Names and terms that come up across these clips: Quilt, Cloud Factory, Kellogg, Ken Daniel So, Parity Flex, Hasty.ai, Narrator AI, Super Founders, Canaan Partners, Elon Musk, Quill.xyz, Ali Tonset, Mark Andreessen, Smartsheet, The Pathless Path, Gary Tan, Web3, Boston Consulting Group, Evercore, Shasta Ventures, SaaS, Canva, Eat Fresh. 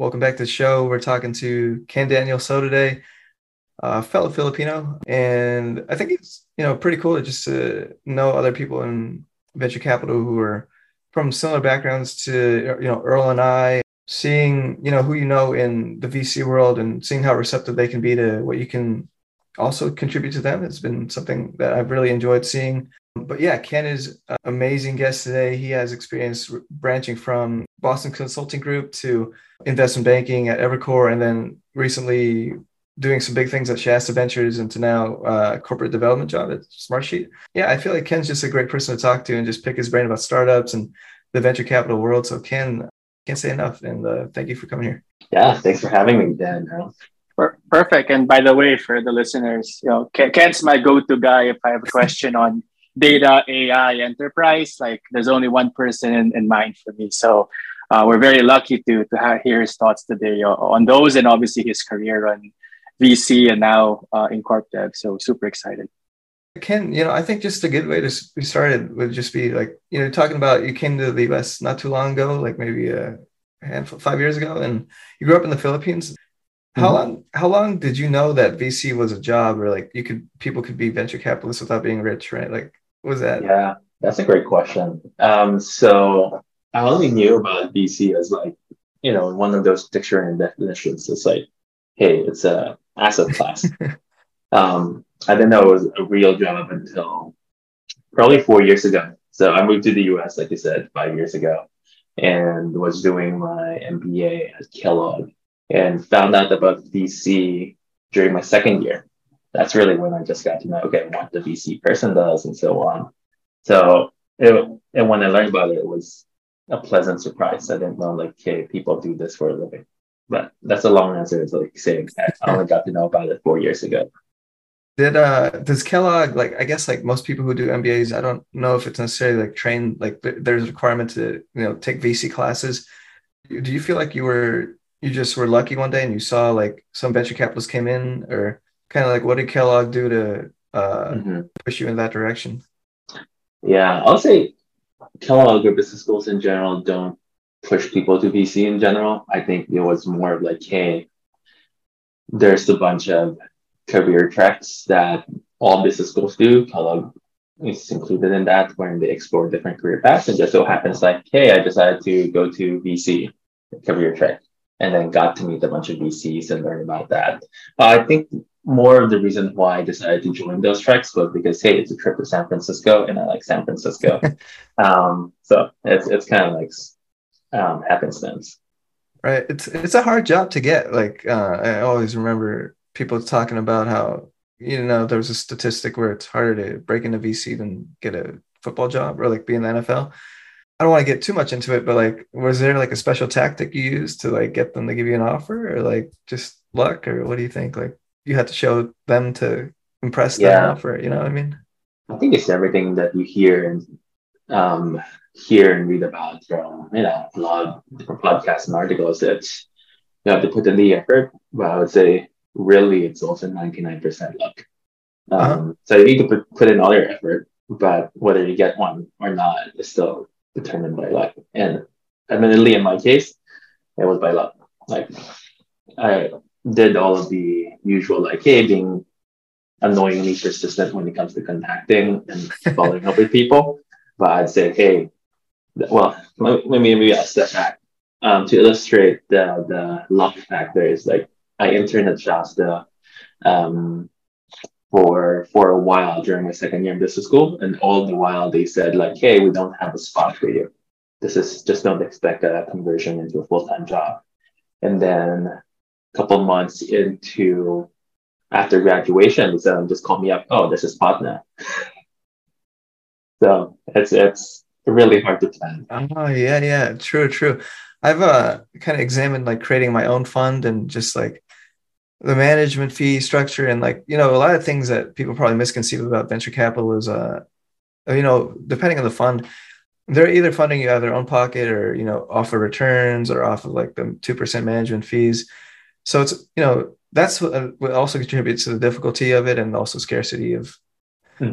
Welcome back to the show. We're talking to Ken Daniel So today, fellow Filipino. And I think it's, pretty cool just to know other people in venture capital who are from similar backgrounds to, Earl and I, seeing, who in the VC world and seeing how receptive they can be to what you can also contribute to them. It's been something that I've really enjoyed seeing. But yeah, Ken is an amazing guest today. He has experience branching from Boston Consulting Group to investment banking at Evercore, and then recently doing some big things at Shasta Ventures and to now corporate development job at Smartsheet. Yeah, I feel like Ken's just a great person to talk to and just pick his brain about startups and the venture capital world. So Ken, can't say enough. And thank you for coming here. Yeah, thanks for having me, Dan. Perfect. And by the way, for the listeners, Ken's my go-to guy if I have a question on data, AI, enterprise. Like, there's only one person in mind for me. So we're very lucky to hear his thoughts today on those, and obviously his career on VC and now in Corp Dev. So super excited. Ken, I think just a good way to be started would just be like, talking about you came to the U.S. not too long ago, like maybe a handful, 5 years ago, and you grew up in the Philippines. How long did you know that VC was a job, or like people could be venture capitalists without being rich, right? Like, what was that? Yeah, that's a great question. So I only knew about VC as like, one of those dictionary definitions. It's like, hey, it's a asset class. I didn't know it was a real job until probably 4 years ago. So I moved to the US, like you said, 5 years ago, and was doing my MBA at Kellogg, and found out about VC during my second year. That's really when I just got to know, okay, what the VC person does and so on. So, and when I learned about it, it was a pleasant surprise. I didn't know, like, hey, people do this for a living. But that's a long answer. It's like saying I only got to know about it 4 years ago. Does Kellogg, like, I guess like most people who do MBAs, I don't know if it's necessarily like trained, like there's a requirement to, take VC classes. Do you feel like you just were lucky one day and you saw like some venture capitalists came in, or kind of like what did Kellogg do to push you in that direction? Yeah, I'll say Kellogg or business schools in general don't push people to VC in general. I think it was more of like, hey, there's a bunch of career tracks that all business schools do. Kellogg is included in that when they explore different career paths. And just so happens like, hey, I decided to go to VC career track, and then got to meet a bunch of VCs and learn about that. I think more of the reason why I decided to join those tracks was because, hey, it's a trip to San Francisco, and I like San Francisco. So it's kind of like happenstance. Right. It's a hard job to get. Like, I always remember people talking about how, there was a statistic where it's harder to break into VC than get a football job or like be in the NFL. I don't want to get too much into it, but like, was there like a special tactic you used to like get them to give you an offer, or like just luck, or what do you think? Like, you had to show them to impress them offer, what I mean? I think it's everything that you hear and read about from, a lot of different podcasts and articles that you have to put in the effort. But I would say really it's also 99% luck. So you need to put in all your effort, but whether you get one or not is still determined by luck. And admittedly, in my case, it was by luck. Like, I did all of the usual, like, hey, being annoyingly persistent when it comes to contacting and following up with people. But I'd say, hey, well, maybe I'll step back. To illustrate the luck factor is like, I interned at Shasta for a while during my second year in business school. And all the while they said like, hey, we don't have a spot for you. This is just, don't expect a conversion into a full-time job. And then a couple months after graduation, they said, just call me up. Oh, there's a spot now. So it's really hard to plan. Oh yeah. True. I've kind of examined like creating my own fund and just like the management fee structure, and like, a lot of things that people probably misconceive about venture capital is, depending on the fund, they're either funding you out of their own pocket or, off of returns or off of like the 2% management fees. So it's, that's what also contributes to the difficulty of it, and also scarcity of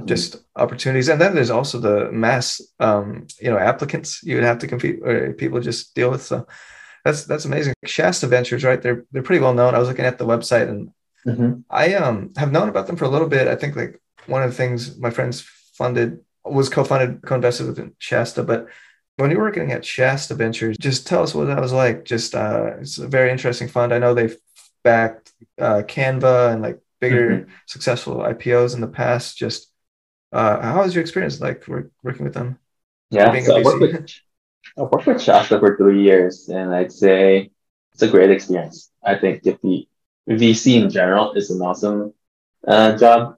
just opportunities. And then there's also the mass, applicants you would have to compete, or people just deal with. So That's amazing. Shasta Ventures, right? They're pretty well known. I was looking at the website, and I have known about them for a little bit. I think like one of the things my friends co-invested with Shasta. But when you were working at Shasta Ventures, just tell us what that was like. Just it's a very interesting fund. I know they've backed Canva and like bigger successful IPOs in the past. Just how was your experience like working with them? Yeah, I worked with Shasta for 3 years, and I'd say it's a great experience. I think the VC in general is an awesome job,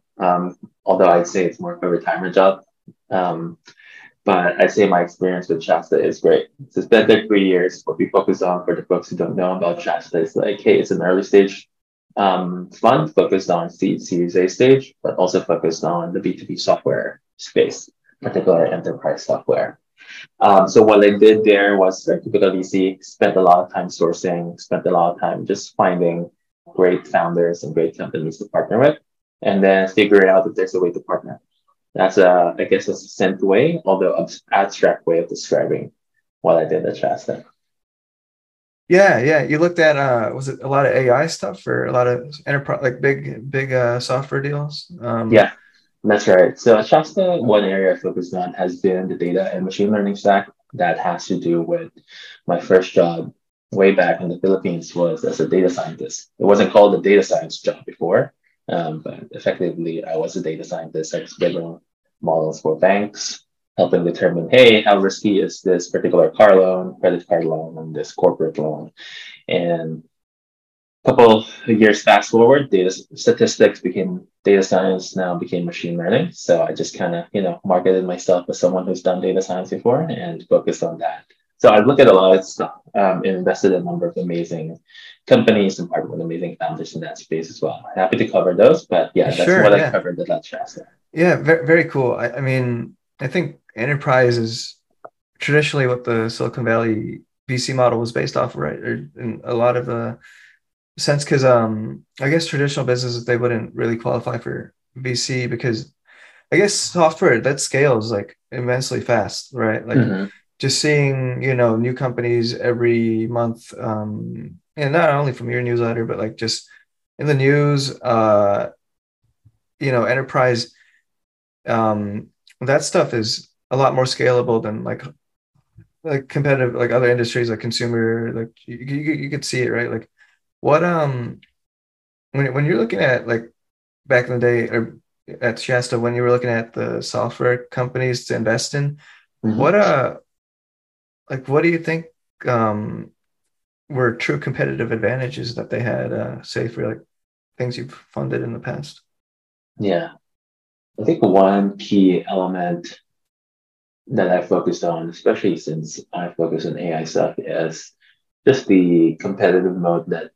although I'd say it's more of a retirement job. But I'd say my experience with Shasta is great. So it's been there 3 years. What we focus on, for the folks who don't know about Shasta, is like, hey, it's an early stage fund focused on Series A stage, but also focused on the B2B software space, particularly enterprise software. So what I did there was like typical VC, spent a lot of time sourcing, spent a lot of time just finding great founders and great companies to partner with, and then figuring out if there's a way to partner. That's a succinct way, although abstract way of describing what I did at Shasta. Yeah. You looked at was it a lot of AI stuff or a lot of enterprise, like big software deals? Yeah. That's right. So at Shasta, one area I focused on has been the data and machine learning stack. That has to do with my first job way back in the Philippines was as a data scientist. It wasn't called a data science job before, but effectively I was a data scientist. I was building models for banks, helping determine, hey, how risky is this particular car loan, credit card loan, and this corporate loan? And a couple of years fast forward, data statistics became data science, now became machine learning. So I just kind of, marketed myself as someone who's done data science before and focused on that. So I looked at a lot of stuff and invested in a number of amazing companies and partnered with amazing founders in that space as well. Happy to cover those, but yeah, that's sure, what I covered at that Shasta. Yeah, very, very cool. I mean, I think enterprise is traditionally what the Silicon Valley VC model was based off of, right? And a lot of the sense, because I guess traditional businesses, they wouldn't really qualify for VC because I guess software that scales like immensely fast, right? Like just seeing new companies every month, and not only from your newsletter, but like just in the news, enterprise, that stuff is a lot more scalable than like competitive, like other industries, like consumer, like you could see it, right? Like what when you're looking at like back in the day or at Shasta, when you were looking at the software companies to invest in, what do you think were true competitive advantages that they had, say for like things you've funded in the past? Yeah, I think one key element that I focused on, especially since I focus on AI stuff, is just the competitive mode that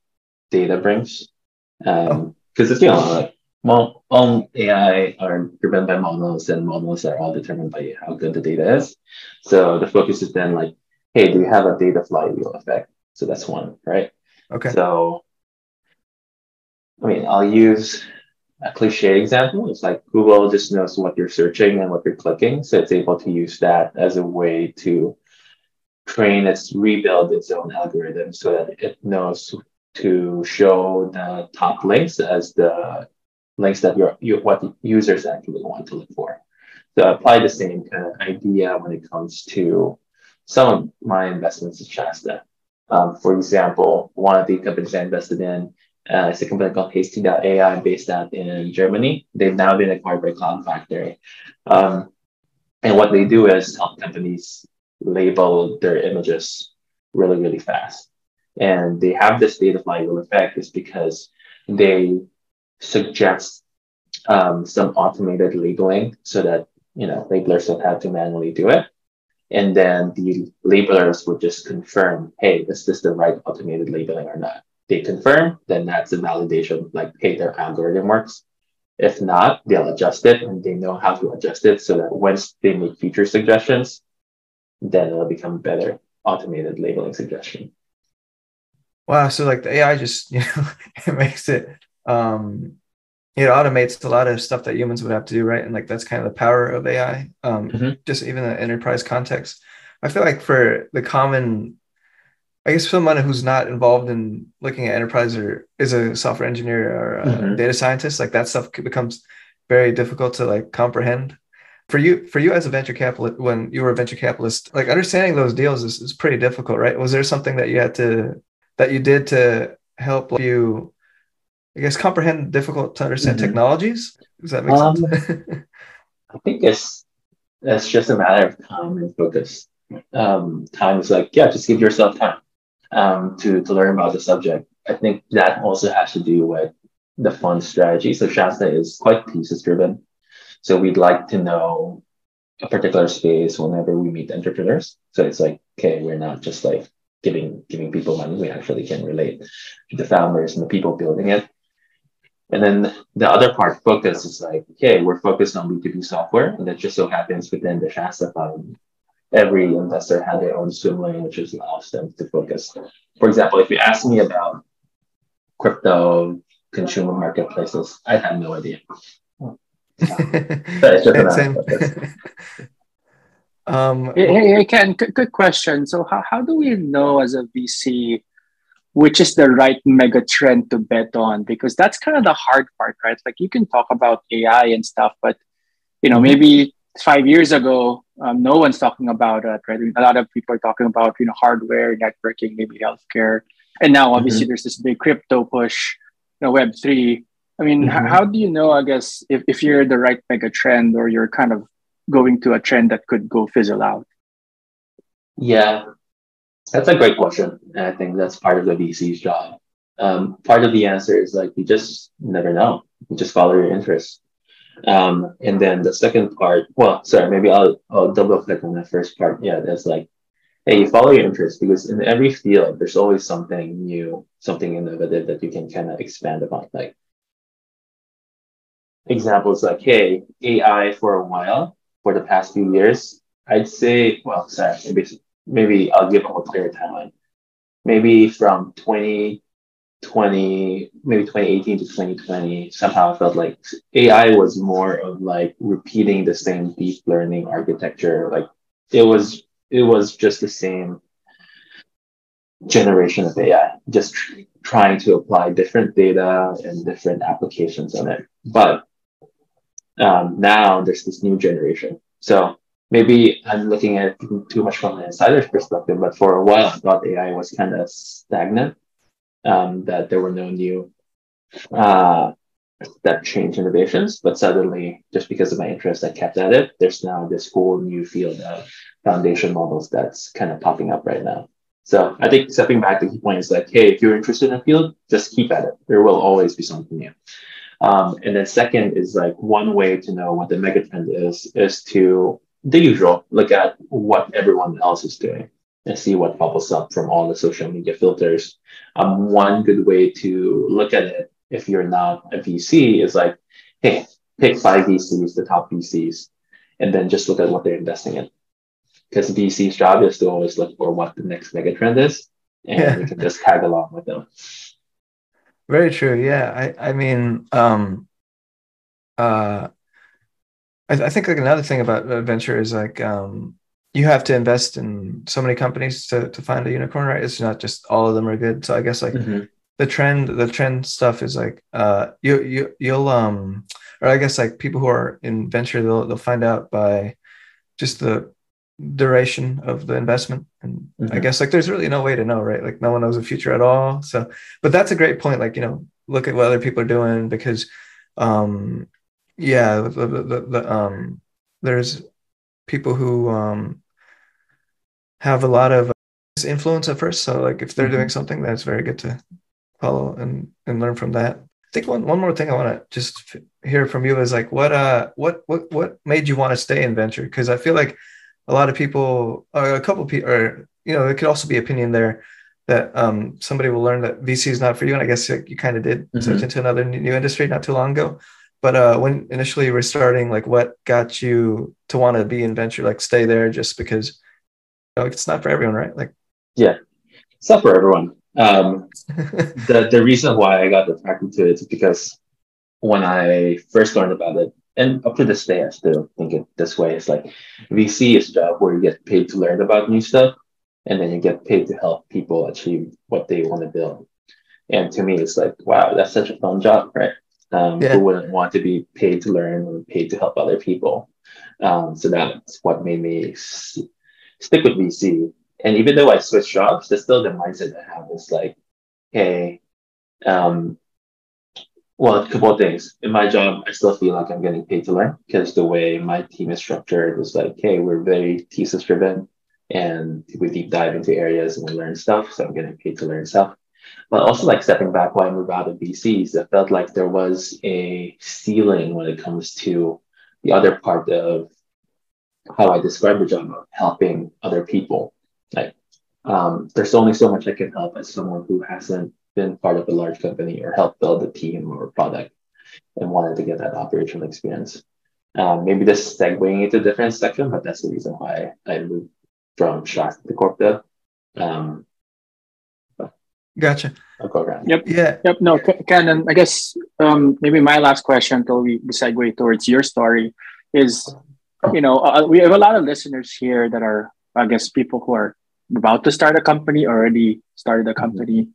data brings, because it's all AI are driven by models, and models are all determined by how good the data is. So the focus is then like, hey, do you have a data flywheel effect? So that's one, right? Okay. So, I mean, I'll use a cliche example. It's like Google just knows what you're searching and what you're clicking, so it's able to use that as a way to rebuild its own algorithm so that it knows to show the top links as the links that what users actually want to look for. So I apply the same kind of idea when it comes to some of my investments in Shasta. For example, one of the companies I invested in is a company called Hasty.ai based out in Germany. They've now been acquired by Cloud Factory. And what they do is help companies label their images really, really fast. And they have this data flywheel effect is because they suggest some automated labeling so that, labelers don't have to manually do it. And then the labelers would just confirm, hey, is this the right automated labeling or not? They confirm, then that's a validation, like, hey, their algorithm works. If not, they'll adjust it, and they know how to adjust it so that once they make future suggestions, then it'll become better automated labeling suggestion. Wow. So like the AI just, it makes it, it automates a lot of stuff that humans would have to do. Right. And like, that's kind of the power of AI, just even the enterprise context. I feel like for the common I guess someone who's not involved in looking at enterprise or is a software engineer or a data scientist, like that stuff becomes very difficult to like comprehend. For you as a venture capitalist, when you were a venture capitalist, like understanding those deals is pretty difficult, right? Was there something that you had to, that you did to help you, I guess, comprehend difficult to understand technologies? Does that make sense? I think it's just a matter of time and focus. Time is like, yeah, just give yourself time to learn about the subject. I think that also has to do with the fund strategy. So Shasta is quite thesis driven. So we'd like to know a particular space whenever we meet entrepreneurs. So it's like, okay, we're not just like giving people money. We actually can relate to the founders and the people building it. And then the other part, focus, is like, okay, we're focused on B2B software. And that just so happens within the Shasta fund, every investor had their own swim lane, which just allows them to focus. For example, if you ask me about crypto, consumer marketplaces, I have no idea. Hey Ken, good question. So how do we know as a VC which is the right mega trend to bet on? Because that's kind of the hard part, right? Like you can talk about AI and stuff, but you know, maybe 5 years ago, no one's talking about it, right? A lot of people are talking about, you know, hardware, networking, maybe healthcare, and now obviously there's this big crypto push, you know, Web3. I mean, how do you know, I guess, if you're the right mega trend or you're kind of going to a trend that could go fizzle out? Yeah, that's a great question. And I think that's part of the VC's job. Part of the answer is like, you just never know. You just follow your interests. And then the second part, well, sorry, maybe I'll double click on the first part. Yeah, that's like, hey, you follow your interests, because in every field, there's always something new, something innovative that you can kind of expand upon. Like, examples like, hey, AI for a while, for the past few years, I'd say, well, sorry, maybe I'll give them a clear timeline. Maybe from 2020, maybe 2018 to 2020, somehow I felt like AI was more of like repeating the same deep learning architecture. Like it was just the same generation of AI, just trying to apply different data and different applications on it. But now there's this new generation. So maybe I'm looking at it too much from an insider's perspective, but for a while I thought AI was kind of stagnant, that there were no new step change innovations. But suddenly, just because of my interest, I kept at it. There's now this whole new field of foundation models that's kind of popping up right now. So I think stepping back, the key point is like, hey, if you're interested in a field, just keep at it. There will always be something new. And then second is like, one way to know what the megatrend is to the usual, look at what everyone else is doing and see what bubbles up from all the social media filters. One good way to look at it, if you're not a VC, is like, hey, pick 5 VCs, the top VCs, and then just look at what they're investing in. Because VC's job is to always look for what the next megatrend is, and you can just tag along with them. Very true. Yeah, I mean, I think like another thing about venture is like you have to invest in so many companies to find a unicorn, right? It's not just all of them are good. So I guess like the trend stuff is like you'll or I guess like people who are in venture they'll find out by just the duration of the investment, and I guess like there's really no way to know, right? Like no one knows the future at all. So, but that's a great point. Like, you know, look at what other people are doing, because there's people who have a lot of influence at first. So like if they're doing something, that's very good to follow and learn from that. I think one more thing I want to just hear from you is like what made you want to stay in venture? Because I feel like a lot of people, or a couple of people, or, you know, there could also be opinion there that somebody will learn that VC is not for you. And I guess like, you kind of did search into another new industry not too long ago. But when initially you were starting, like what got you to want to be in venture, like stay there, just because, you know, it's not for everyone, right? Like, yeah, it's not for everyone. The reason why I got attracted to it is because when I first learned about it, and up to this day, I still think it this way. It's like VC is a job where you get paid to learn about new stuff. and then you get paid to help people achieve what they want to build. And to me, it's like, wow, that's such a fun job, right? Who wouldn't want to be paid to learn and paid to help other people? So that's what made me stick with VC. And even though I switched jobs, there's still the mindset I have is like, hey, well, a couple of things. In my job, I still feel like I'm getting paid to learn because the way my team is structured is like, hey, we're very thesis-driven and we deep dive into areas and we learn stuff. So I'm getting paid to learn stuff. But also, like, stepping back while I moved out of VCs, I felt like there was a ceiling when it comes to the other part of how I describe the job of helping other people. Like, there's only so much I can help as someone who hasn't been part of a large company or helped build a team or a product and wanted to get that operational experience. Maybe this is segueing into a different section, but that's the reason why I moved from Shasta to Corp Dev. Gotcha. Yep. No, Ken, and I guess maybe my last question until we segue towards your story is, you know, we have a lot of listeners here that are, I guess, people who are about to start a company, already started a company.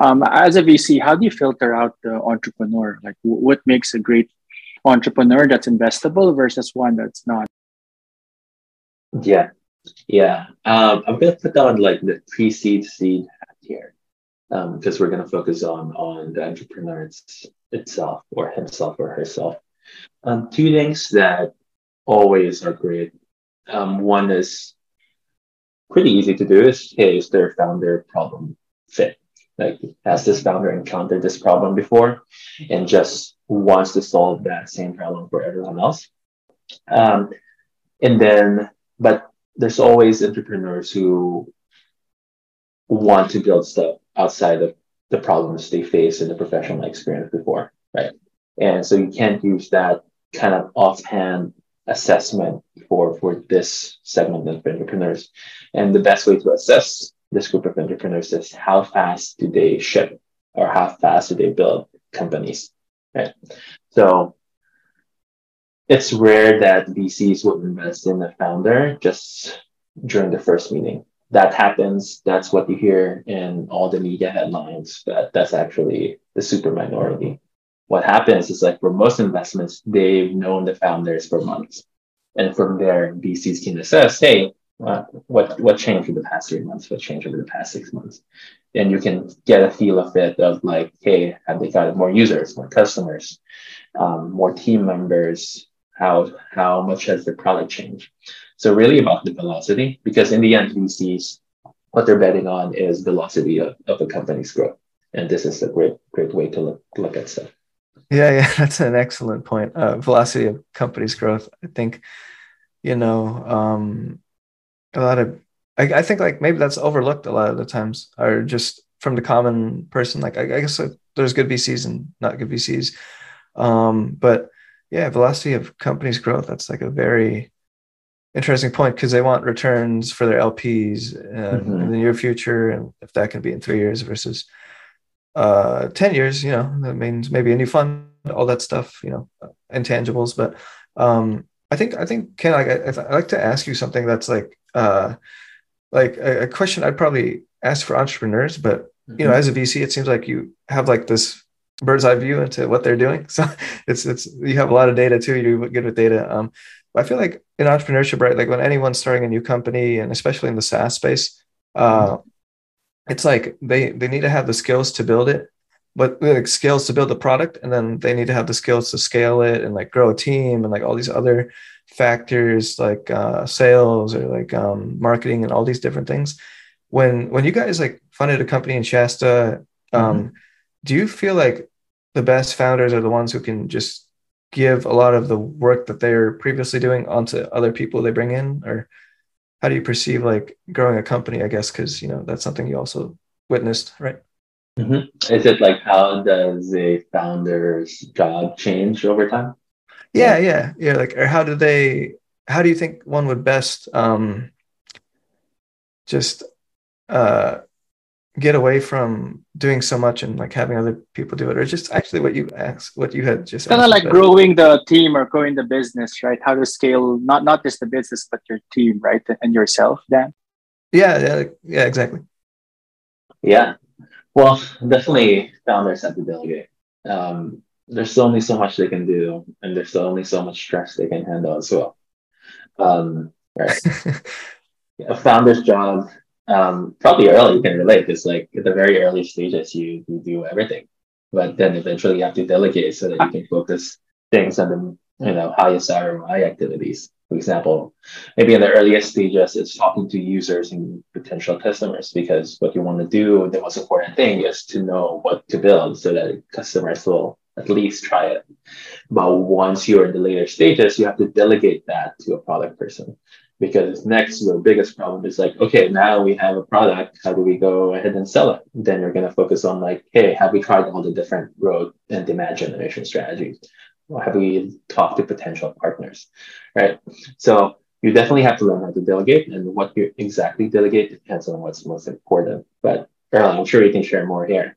As a VC, how do you filter out the entrepreneur? Like, what makes a great entrepreneur that's investable versus one that's not? Yeah. I'm going to put down like the pre-seed seed hat here. Because we're going to focus on the entrepreneur itself or himself or herself. Two things that always are great. One is pretty easy to do is, hey, is their founder problem fit? Like, has this founder encountered this problem before and just wants to solve that same problem for everyone else? And then, but there's always entrepreneurs who want to build stuff outside of the problems they face in the professional experience before, right? And so you can't use that kind of offhand assessment for this segment of entrepreneurs. And the best way to assess this group of entrepreneurs is how fast do they ship or how fast do they build companies, right? So it's rare that VCs would invest in a founder just during the first meeting. That happens. That's what you hear in all the media headlines, but that's actually the super minority. What happens is, like, for most investments, they've known the founders for months. And from there, VCs can assess, hey, what changed over the past 3 months? What changed over the past 6 months? And you can get a feel of it of like, hey, have they got more users, more customers, more team members? How much has the product changed? So really about the velocity, because in the end, VCs, what they're betting on is velocity of a company's growth. And this is a great way to look at stuff. Yeah, that's an excellent point. Velocity of company's growth. I think, you know, a lot of, I think like maybe that's overlooked a lot of the times, or just from the common person. Like, I guess there's good VCs and not good VCs. But yeah, velocity of company's growth, that's like a very interesting point, because they want returns for their LPs in the near future, and if that can be in 3 years versus 10 years, you know, that means maybe a new fund, all that stuff, you know, intangibles. But I think Ken, I'd like to ask you something that's like a question I'd probably ask for entrepreneurs, but you know, as a VC, it seems like you have like this bird's eye view into what they're doing. So it's you have a lot of data too. You're good with data. I feel like in entrepreneurship, right? Like when anyone's starting a new company, and especially in the SaaS space, it's like they need to have the skills to build it, but like skills to build the product, and then they need to have the skills to scale it and like grow a team and like all these other factors like sales or like marketing and all these different things. When you guys like funded a company in Shasta, do you feel like the best founders are the ones who can just give a lot of the work that they're previously doing onto other people they bring in? Or how do you perceive like growing a company, I guess, because, you know, that's something you also witnessed, right? Is it like, how does a founder's job change over time? Yeah. Like, or how do you think one would best get away from doing so much and like having other people do it, or just actually what you had just kind of like growing the team or growing the business, right? How to scale, not just the business, but your team, right? And yourself, Dan. Yeah, exactly. Yeah. Well, definitely founders have to delegate. There's only so much they can do, and there's only so much stress they can handle as well. Right. A founder's job, probably early, you can relate, is like at the very early stages, you do everything, but then eventually you have to delegate so that you can focus things on the highest ROI activities. For example, maybe in the earliest stages, it's talking to users and potential customers, because what you want to do, the most important thing is to know what to build so that customers will at least try it. But once you're in the later stages, you have to delegate that to a product person, because next, your biggest problem is like, okay, now we have a product. How do we go ahead and sell it? Then you're going to focus on like, hey, have we tried all the different road and demand generation strategies? Or have we talked to potential partners, right? So you definitely have to learn how to delegate, and what you exactly delegate depends on what's most important. But Earl, I'm sure you can share more here.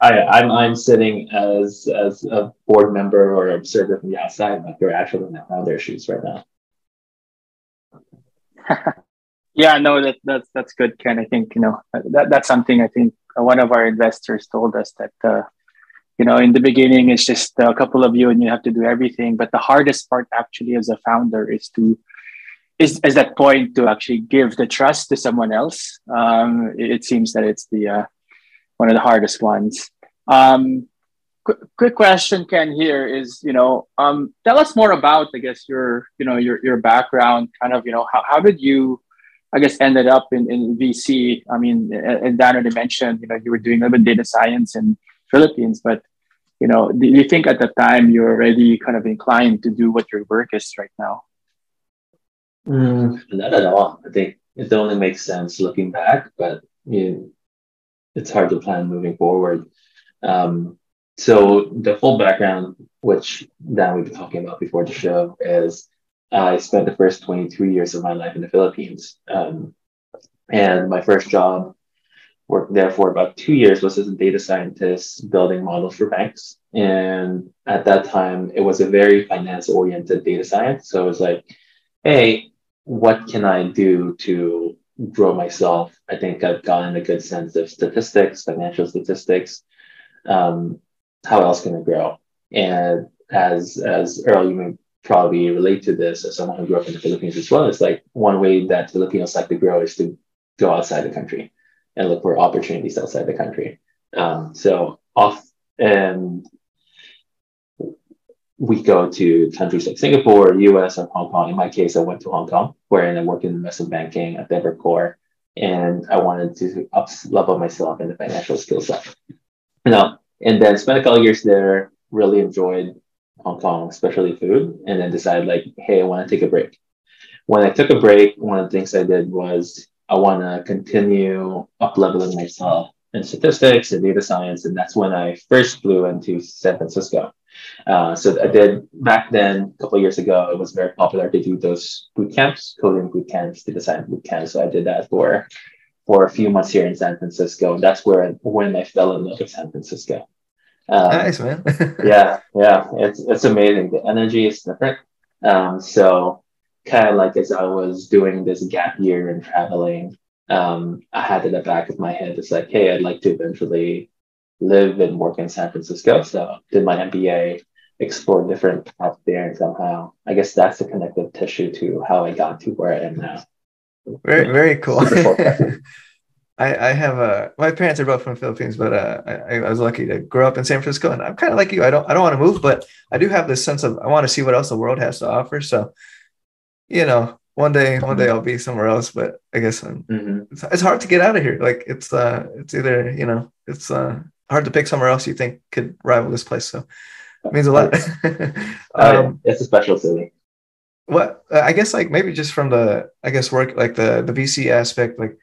I'm sitting as a board member or observer from the outside, but you're actually in the founder shoes right now. Yeah, no, that's good, Ken. I think that's something I think one of our investors told us that. In the beginning, it's just a couple of you and you have to do everything. But the hardest part actually as a founder is that point to actually give the trust to someone else. It seems that it's the one of the hardest ones. Quick question, Ken, here is, tell us more about, I guess, your background, kind of, how did you, I guess, ended up in VC? I mean, and Dan already mentioned, you were doing a little bit data science in Philippines, but do you think at the time you're already kind of inclined to do what your work is right now? Not at all. I think it only makes sense looking back, but it's hard to plan moving forward. So the full background, which Dan we've been talking about before the show, is I spent the first 22 years of my life in the Philippines. And my first job, worked there for about 2 years, was as a data scientist building models for banks. And at that time, it was a very finance-oriented data science. So it was like, hey, what can I do to grow myself? I think I've gotten a good sense of statistics, financial statistics. How else can I grow? And as Earl, you may probably relate to this as someone who grew up in the Philippines as well, it's like one way that Filipinos like to grow is to go outside the country and look for opportunities outside the country. And we go to countries like Singapore, US, and Hong Kong. In my case, I went to Hong Kong, where I worked in investment banking at Evercore, and I wanted to level myself in the financial skill set. And then spent a couple of years there, really enjoyed Hong Kong, especially food, and then decided like, hey, I want to take a break. When I took a break, one of the things I did was I want to continue up-leveling myself in statistics and data science. And that's when I first flew into San Francisco. So I did back then, a couple of years ago, it was very popular to do those boot camps, coding boot camps, data science boot camps. So I did that for a few months here in San Francisco. And that's when I fell in love with San Francisco. Nice, man. Yeah. It's amazing. The energy is different. So kind of like as I was doing this gap year and traveling, I had in the back of my head, it's like, hey, I'd like to eventually live and work in San Francisco. So did my MBA, explored different paths there, and somehow, I guess that's the connective tissue to how I got to where I am now. Very, very cool. I have my parents are both from the Philippines, but I was lucky to grow up in San Francisco, and I'm kind of like you. I don't want to move, but I do have this sense of, I want to see what else the world has to offer. So one day I'll be somewhere else, but I guess it's hard to get out of here. Like it's either, it's hard to pick somewhere else you think could rival this place. So it means a lot. It's a special city. Well, I guess like maybe just from the, I guess work, like the VC aspect, like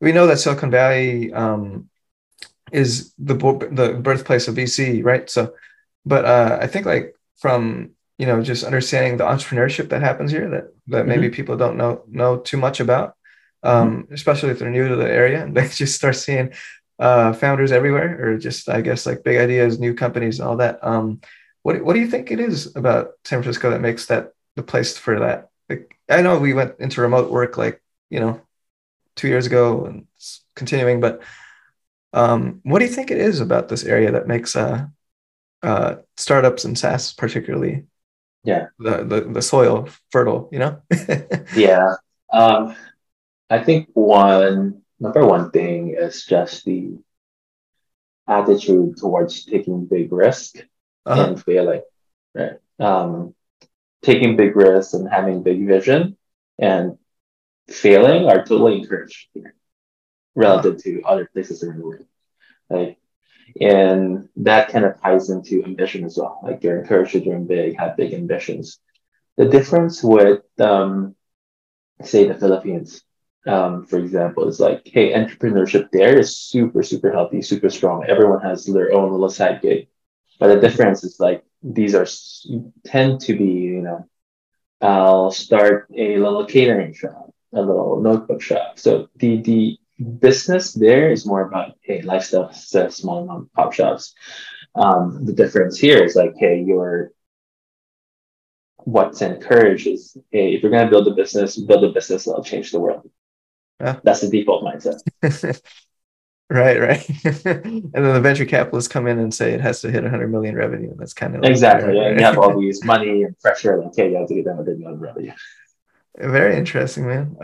we know that Silicon Valley is the birthplace of VC, right? So, but I think like from, just understanding the entrepreneurship that happens here that maybe people don't know too much about, especially if they're new to the area, and they just start seeing founders everywhere, or just, I guess, like big ideas, new companies, all that. What do you think it is about San Francisco that makes that the place for that? Like, I know we went into remote work, like, 2 years ago, and it's continuing. But what do you think it is about this area that makes startups and SaaS particularly, the soil fertile, you know? Yeah. I think number one thing is just the attitude towards taking big risk and failing, right? Taking big risks and having big vision and failing are totally encouraged here relative to other places in the world. Like, and that kind of ties into ambition as well. Like, you're encouraged to dream big, have big ambitions. The difference with, say, the Philippines, for example, is like, hey, entrepreneurship there is super, super healthy, super strong. Everyone has their own little side gig. But the difference is like, these are tend to be, you know, I'll start a little catering shop, a little notebook shop. So the business there is more about, hey, lifestyle, small amount pop shops. The difference here is like, hey, what's encouraged is, hey, if you're going to build a business that'll change the world. Yeah. That's the default mindset. Right. And then the venture capitalists come in and say it has to hit 100 million revenue. And that's kind of like, exactly. Right? You have all these money and pressure. Like, hey, you have to get them 100 million revenue. Very interesting, man.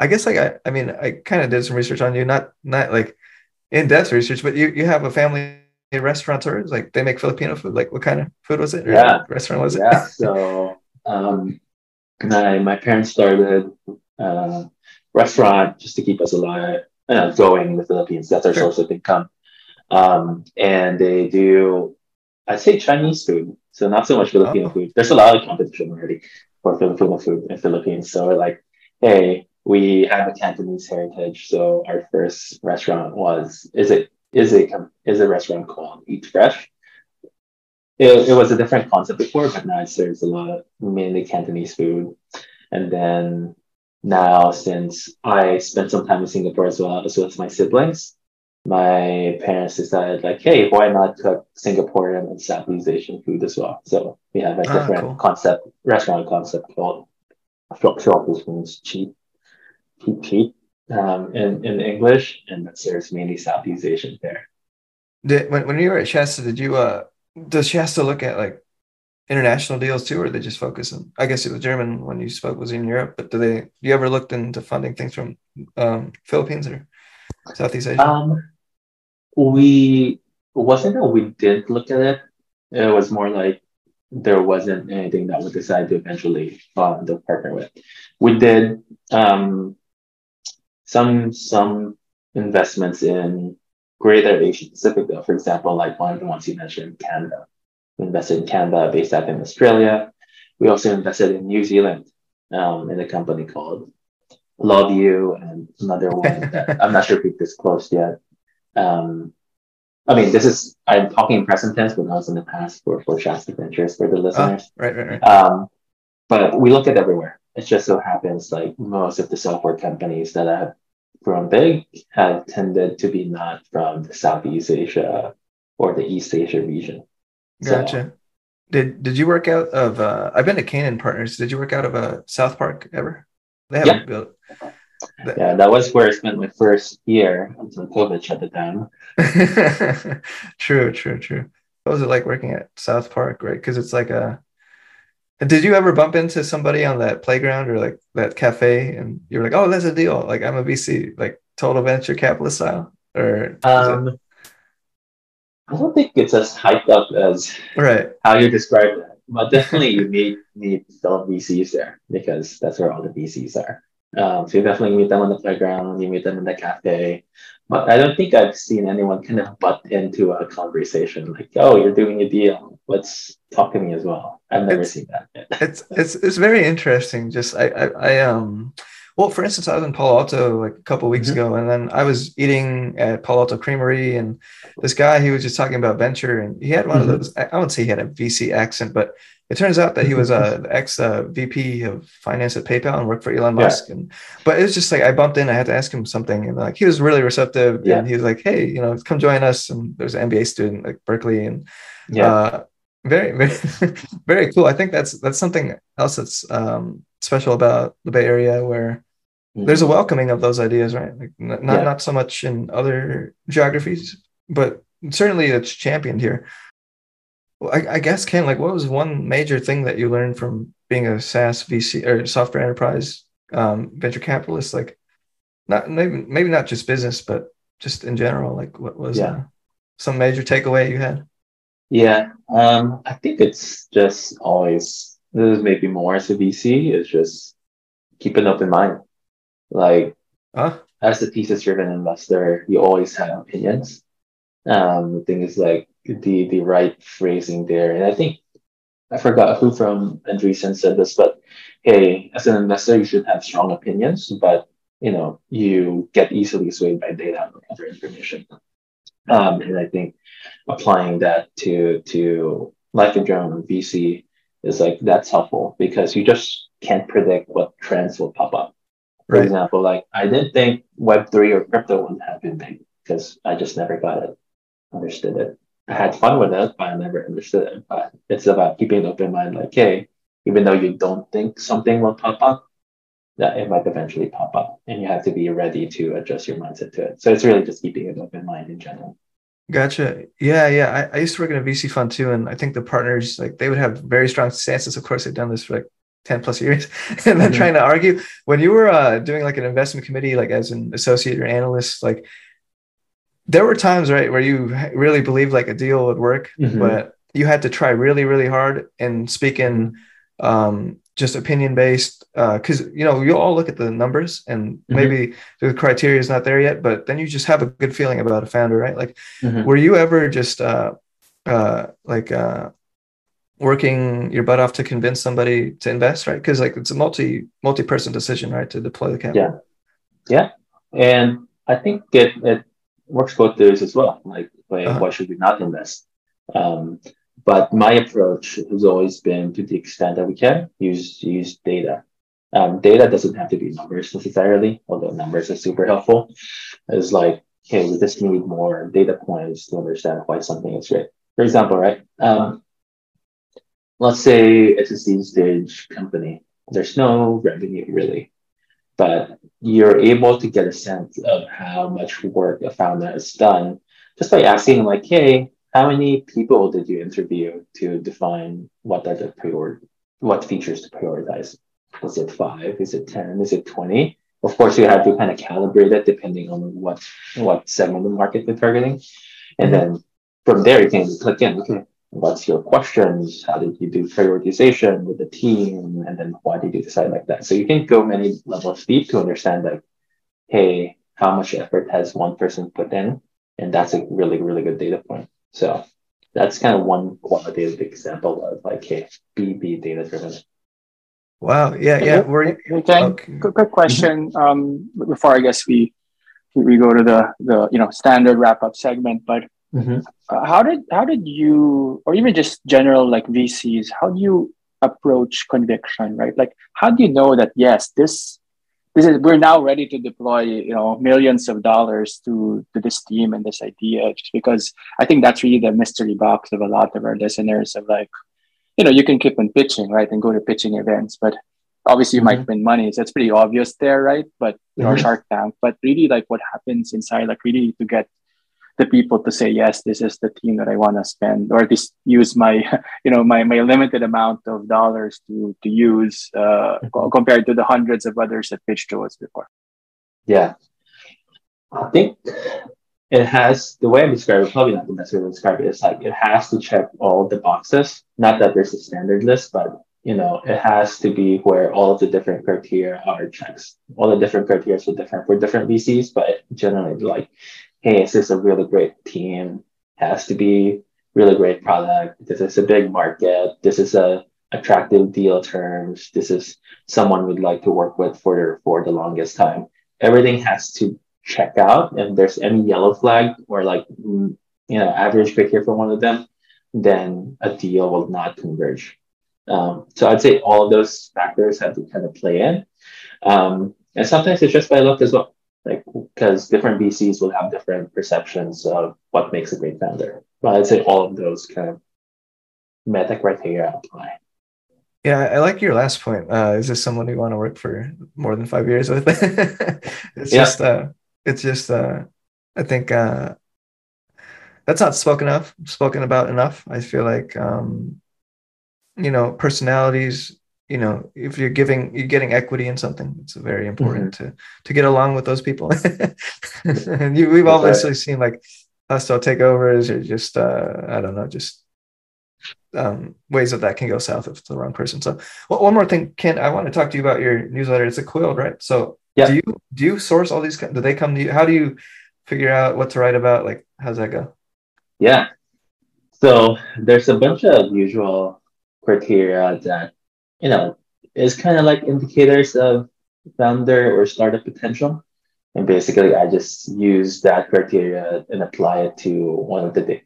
I guess like I kind of did some research on you, not like in-depth research, but you have a family restaurateur. Like, they make Filipino food. Like, what kind of food was it? Or restaurant was it? Yeah. So my parents started a restaurant just to keep us alive, going in the Philippines. That's our source of income. And they do, I say, Chinese food. So not so much Filipino food. There's a lot of competition already for Filipino food in the Philippines. So we're like, hey, we have a Cantonese heritage. So our first restaurant is a restaurant called Eat Fresh. It was a different concept before, but now it serves a lot of mainly Cantonese food. And then now, since I spent some time in Singapore as well as with my siblings, my parents decided like, hey, why not cook Singaporean and Southeast Asian food as well? So we have a different restaurant concept called shop, which means cheap in English, and that serves mainly Southeast Asian fare. When you were at Shasta, does Shasta look at like international deals too, or they just focus on, I guess the German one you spoke was in Europe, but you ever looked into funding things from Philippines or Southeast Asia? We did look at it. It was more like there wasn't anything that would decide to eventually fund or partner with. We did some investments in Greater Asia Pacific, though. For example, like one of the ones you mentioned, Canva. We invested in Canva, based out in Australia. We also invested in New Zealand in a company called Love You, and another one that I'm not sure if we've disclosed yet. I'm talking in present tense, but I was in the past for Shasta Ventures for the listeners. Right. But we look at everywhere. It just so happens like most of the software companies that have grown big have tended to be not from the Southeast Asia or the East Asia region. Gotcha. So, did you work out of? I've been to Canaan Partners. Did you work out of South Park ever? They haven't built. Yeah, that was where I spent my first year until COVID shut it down. True. What was it like working at South Park, right? Because it's like a... Did you ever bump into somebody on that playground or like that cafe and you were like, oh, that's a deal. Like, I'm a VC, like total venture capitalist style? Or I don't think it's as hyped up as how you described that. But definitely you need fellow VCs there because that's where all the VCs are. So you definitely meet them on the playground, you meet them in the cafe. But I don't think I've seen anyone kind of butt into a conversation like, oh, you're doing a deal, let's talk to me as well. I've never seen that yet. It's very interesting. Just well, for instance, I was in Palo Alto like a couple of weeks ago, and then I was eating at Palo Alto Creamery, and this guy, he was just talking about venture, and he had one of those, I wouldn't say he had a VC accent, but it turns out that he was an ex-VP of finance at PayPal and worked for Elon Musk. Yeah. But it was just like, I bumped in, I had to ask him something, and like, he was really receptive, and he was like, hey, you know, come join us. And there's an MBA student at Berkeley, and very, very, very cool. I think that's something else that's special about the Bay Area, where there's a welcoming of those ideas, right? Like not so much in other geographies, but certainly it's championed here. Well, I guess, Ken, like, what was one major thing that you learned from being a SaaS VC or software enterprise venture capitalist? Like, maybe not just business, but just in general. Like, what was some major takeaway you had? Yeah, I think it's just always, this is maybe more as a VC, is just keep an open mind. Like, as a thesis-driven investor, you always have opinions. The thing is, like, the right phrasing there. And I think, I forgot who from Andreessen said this, but hey, as an investor, you should have strong opinions, but, you know, you get easily swayed by data or other information. And I think applying that to like a general VC is like, that's helpful because you just can't predict what trends will pop up. For example, like I didn't think Web3 or crypto would have been big because I just never got it, understood it. I had fun with it, but I never understood it. But it's about keeping an open mind, like, hey, even though you don't think something will pop up, that it might eventually pop up, and you have to be ready to adjust your mindset to it. So it's really just keeping an open mind in general. Gotcha. Yeah. I used to work in a VC fund too, and I think the partners, like, they would have very strong stances. Of course, they've done this for like 10 plus years, and then trying to argue. When you were doing like an investment committee, like as an associate or analyst, like there were times, right, where you really believed like a deal would work, but you had to try really, really hard and speak in just opinion-based, because, you know, you all look at the numbers and maybe the criteria is not there yet, but then you just have a good feeling about a founder, right? Like, were you ever just working your butt off to convince somebody to invest, right? Because like it's a multi-person decision, right, to deploy the capital. Yeah. And I think it works both ways as well. Like, why should we not invest? But my approach has always been, to the extent that we can, use data. Data doesn't have to be numbers necessarily, although numbers are super helpful. It's like, hey, we just need more data points to understand why something is great. For example, right? Let's say it's a seed stage company. There's no revenue really, but you're able to get a sense of how much work a founder has done just by asking, like, hey, how many people did you interview to define what features to prioritize? Is it 5? Is it 10? Is it 20? Of course, you have to kind of calibrate it depending on what segment of the market you're targeting. And then from there, you can click in. Okay, what's your questions? How did you do prioritization with the team? And then why did you decide like that? So you can go many levels deep to understand, like, hey, how much effort has one person put in? And that's a really, really good data point. So that's kind of one qualitative example of, like, hey, be data driven. Wow. Yeah. Quick question. Before I guess we go to the standard wrap up segment, but how did you, or even just general like VCs, how do you approach conviction, right? Like, how do you know that yes, this is, we're now ready to deploy, millions of dollars to this team and this idea? Just because I think that's really the mystery box of a lot of our listeners, of like, you can keep on pitching, right, and go to pitching events, but obviously you might win money. So it's pretty obvious there, right? But Shark Tank, but really, like, what happens inside, like, really to get the people to say, yes, this is the team that I want to spend, or at least use my, my limited amount of dollars to use compared to the hundreds of others that pitched to us before. Yeah. I think it has, the way I describe it, probably not the best way to describe it, is like, it has to check all the boxes. Not that there's a standard list, but, it has to be where all of the different criteria are checked. All the different criteria are different for different VCs, but generally, like, hey, is this a really great team? Has to be really great product. This is a big market. This is a attractive deal terms. This is someone would like to work with for the longest time. Everything has to check out. If there's any yellow flag or like, average criteria for one of them, then a deal will not converge. So I'd say all of those factors have to kind of play in. And sometimes it's just by luck as well. Like, because different VCs will have different perceptions of what makes a great founder. But I'd say all of those kind of meta criteria apply. Yeah, I like your last point. Is this someone you want to work for more than 5 years with? It's just, I think that's not spoken about enough. I feel like, personalities, if you're getting equity in something, it's very important to get along with those people. And we've all basically seen like hostile takeovers or just, ways that can go south if it's the wrong person. So one more thing, Ken, I want to talk to you about your newsletter. It's a Quill, right? So do you source all these? Do they come to you? How do you figure out what to write about? Like, how's that go? Yeah. So there's a bunch of usual criteria that, is kind of like indicators of founder or startup potential. And basically I just use that criteria and apply it to one of the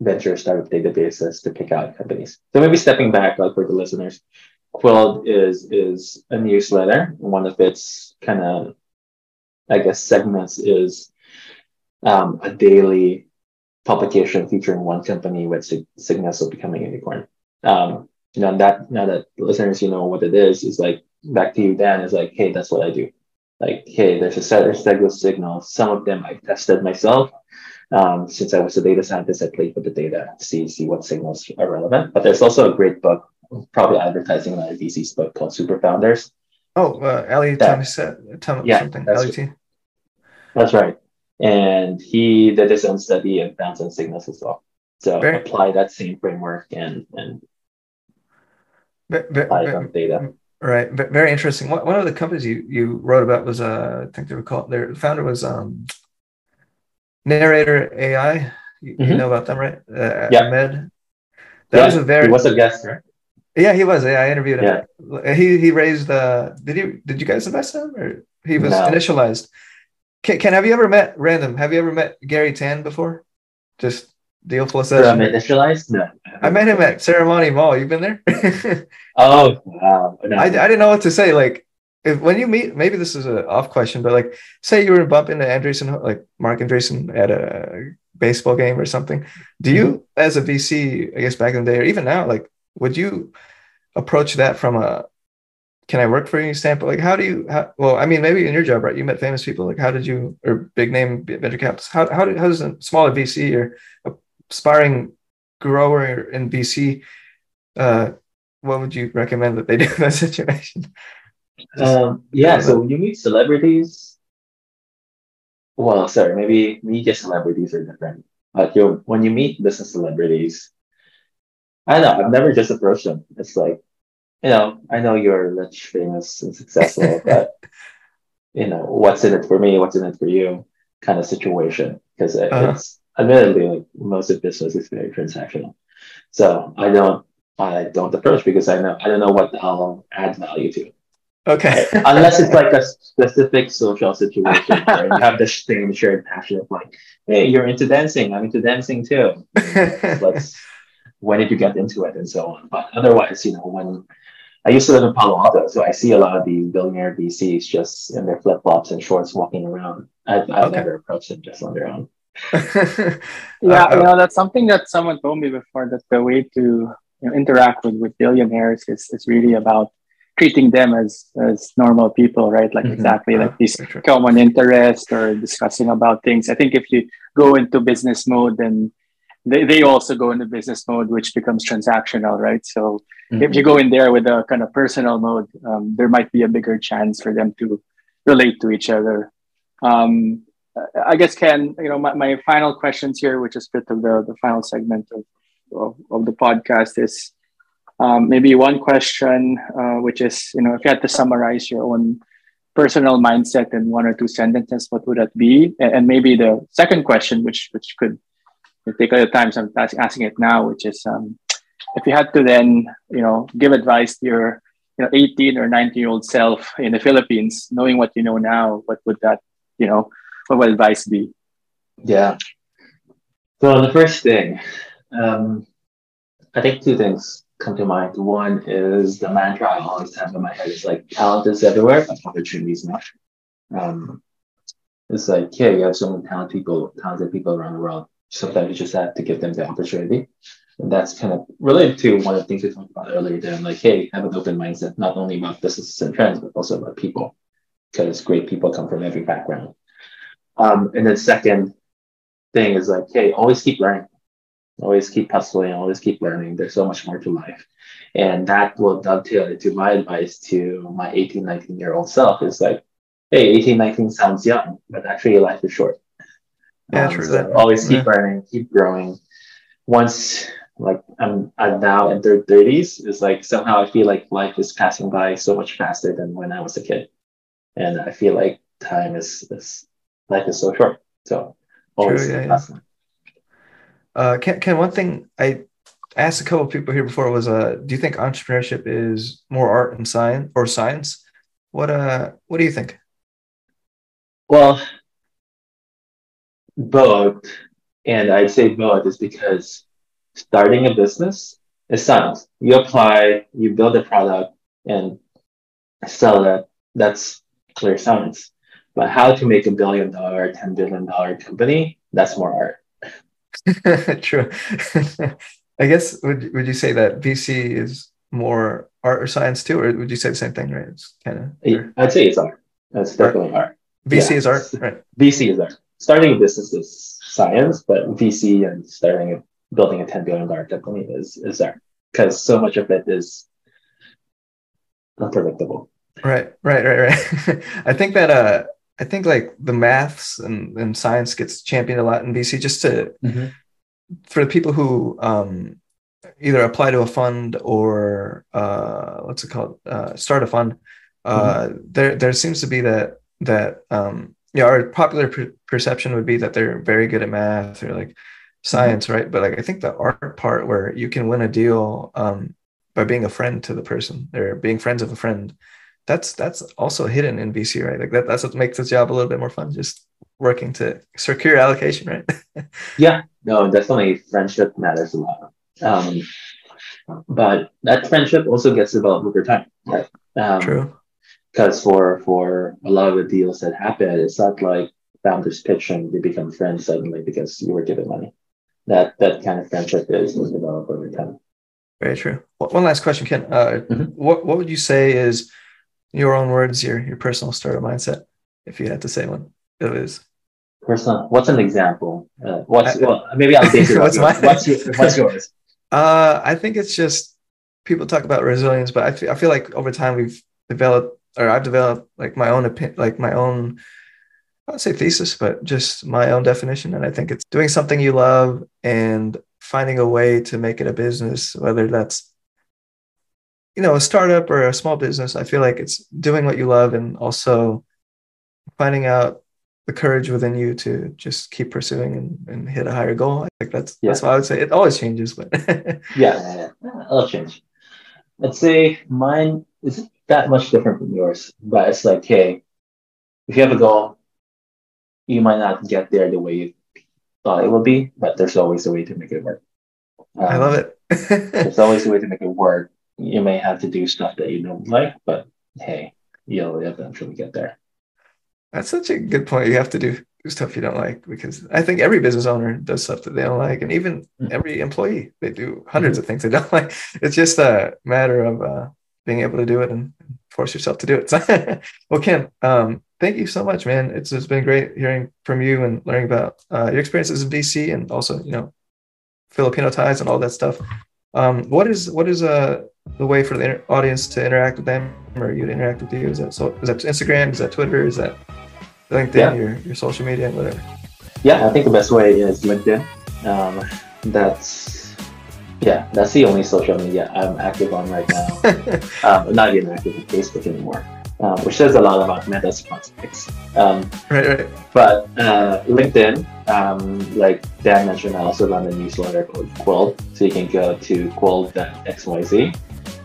venture startup databases to pick out companies. So maybe stepping back, like for the listeners, Quilt is a newsletter. One of its kind of, segments is a daily publication featuring one company with signals of becoming a unicorn. Now that listeners, what it is like, back to you, Dan, is like, hey, that's what I do. Like, hey, there's a set of signals. Some of them I tested myself. Since I was a data scientist, I played with the data to see what signals are relevant. But there's also a great book, probably advertising a lot of VC's book, called Super Founders. Oh, Ali Tonset, something. That's right. And he did his own study and found some signals as well. So apply that same framework and data. Right. Very interesting. One of the companies you wrote about was, I think they were called, their founder was Narrator AI. You know about them, right? Ahmed. That was a very... He was a guest, right? Yeah, he was. Yeah, I interviewed him. Yeah. He raised did you guys invest in him? Or he was initialized. Ken, have you ever met Gary Tan before? Just deal full session. Initialized? No. I met him at Ceremony Mall. You've been there? Oh, wow. No. I didn't know what to say. Like, when you meet, maybe this is an off question, but like, say you were bumping into Andreessen, like Mark Andreessen at a baseball game or something. Do you, as a VC, I guess back in the day or even now, like, would you approach that from a, can I work for you standpoint? Like, maybe in your job, right? You met famous people. Like, how did you, or big name venture caps? How does a smaller VC or aspiring grower in VC, what would you recommend that they do in that situation? So you meet celebrities. Well, sorry, maybe media celebrities are different. But when you meet business celebrities, I don't know, I've never just approached them. It's like, I know you're rich, famous, and successful, but, what's in it for me? What's in it for you? Kind of situation. Because it's admittedly, like, most of business is very transactional. So I don't approach because I don't know what I'll add value to. Okay. Unless it's like a specific social situation where you have the same shared passion of like, hey, you're into dancing. I'm into dancing too. When did you get into it, and so on. But otherwise, when I used to live in Palo Alto, so I see a lot of these billionaire VCs just in their flip-flops and shorts walking around. I've never approached them just on their own. That's something that someone told me before, that the way to interact with billionaires is really about treating them as normal people, right? Like like these common interests or discussing about things. I think if you go into business mode, then they also go into business mode, which becomes transactional, right? So if you go in there with a kind of personal mode, there might be a bigger chance for them to relate to each other. I guess, Ken, my final questions here, which is a bit of the final segment of the podcast, is maybe one question, which is, if you had to summarize your own personal mindset in one or two sentences, what would that be? And maybe the second question, which could take other times, I'm asking it now, which is, if you had to then, give advice to your 18 or 19-year-old self in the Philippines, knowing what you know now, what would that, what would advice be? Yeah. So the first thing, I think two things come to mind. One is the mantra I always have in my head is like, talent is everywhere, but opportunity is not. It's like, you have so many talented people around the world. Sometimes you just have to give them the opportunity. And that's kind of related to one of the things we talked about earlier, that I'm like, hey, have an open mindset, not only about businesses and trends, but also about people, because great people come from every background. And then second thing is like, hey, always keep learning, always keep hustling, always keep learning. There's so much more to life. And that will dovetail into my advice to my 18, 19-year-old self is like, hey, 18, 19 sounds young, but actually your life is short. Yeah, true. So always keep learning, keep growing. Once, like, I'm now in their 30s, it's like somehow I feel like life is passing by so much faster than when I was a kid. And I feel like time is life is so short. So always awesome. Ken, one thing I asked a couple of people here before was, do you think entrepreneurship is more art and science or science? What do you think? Well, both. And I'd say both is because starting a business is science. You apply, you build a product and sell it. That's clear science. But how to make $1 billion, $10 billion company, that's more art. True. I guess would you say that VC is more art or science too, or would you say the same thing, right? It's kind of. I'd say it's art. That's definitely art. VC is art, right? VC is art. Starting a business is science, but VC and building a $10 billion company is art, because so much of it is unpredictable. Right. I think like the maths and science gets championed a lot in VC, just to for the people who either apply to a fund or start a fund. There seems to be that our popular perception would be that they're very good at math or like science, right? But like I think the art part where you can win a deal by being a friend to the person or being friends of a friend, that's also hidden in VC, right? Like that's what makes this job a little bit more fun, just working to secure allocation, right? Yeah, no, definitely friendship matters a lot. But that friendship also gets developed over time, right? True. Because for a lot of the deals that happen, it's not like founders pitch and they become friends suddenly because you were given money. That kind of friendship is developed over time. Very true. One last question, Ken. What would you say is, in your own words, your personal startup mindset, if you had to say one? It is personal. What's an example? Maybe I'll take it. What's yours? I think it's just people talk about resilience, but I feel like over time I've developed like my own opinion, like my own, I don't say thesis, but just my own definition. And I think it's doing something you love and finding a way to make it a business, whether that's, a startup or a small business. I feel like it's doing what you love and also finding out the courage within you to just keep pursuing and hit a higher goal. I think that's why I would say it always changes, but it'll change. I'd say mine isn't that much different from yours, but it's like, hey, if you have a goal, you might not get there the way you thought it would be, but there's always a way to make it work. I love it. There's always a way to make it work. You may have to do stuff that you don't like, but hey, you'll eventually get there. That's such a good point. You have to do stuff you don't like, because I think every business owner does stuff that they don't like, and even every employee, they do hundreds of things they don't like. It's just a matter of being able to do it and force yourself to do it. Well, Ken, thank you so much, man. It's been great hearing from you and learning about your experiences in VC and also, Filipino ties and all that stuff. What is the way for the audience to interact with them or you to interact with you? Is that Instagram? Is that Twitter? Is that LinkedIn? Yeah. Your social media and whatever? Yeah, I think the best way is LinkedIn. That's the only social media I'm active on right now. Not even active on Facebook anymore, which says a lot about Meta's prospects. Right. But LinkedIn, like Dan mentioned, I also run a newsletter called Quilt. So you can go to Quill.xyz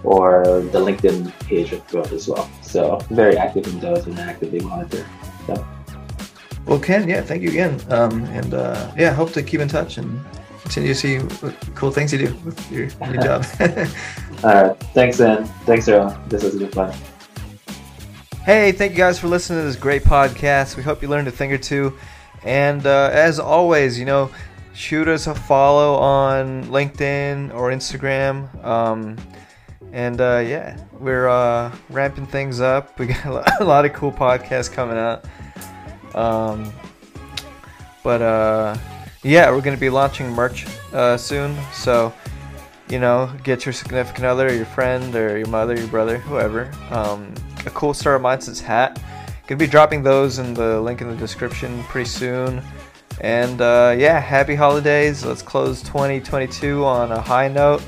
or the LinkedIn page of Quilt as well. So very active in those and actively monitor. So. Well, Ken, thank you again. Hope to keep in touch and continue to see what cool things you do with your job. All right. Thanks, Dan. Thanks, everyone. This was a good fun. Hey, thank you guys for listening to this great podcast. We hope you learned a thing or two. And as always, shoot us a follow on LinkedIn or Instagram. Yeah, we're ramping things up. We got a lot of cool podcasts coming out. Yeah, we're going to be launching merch soon. So, you know, get your significant other, or your friend, or your mother, your brother, whoever. A cool Startup Mindsets hat. Going to be dropping those in the link in the description pretty soon. And yeah, happy holidays. Let's close 2022 on a high note.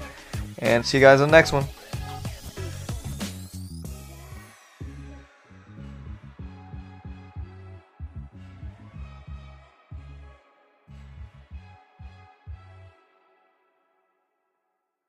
And see you guys on the next one.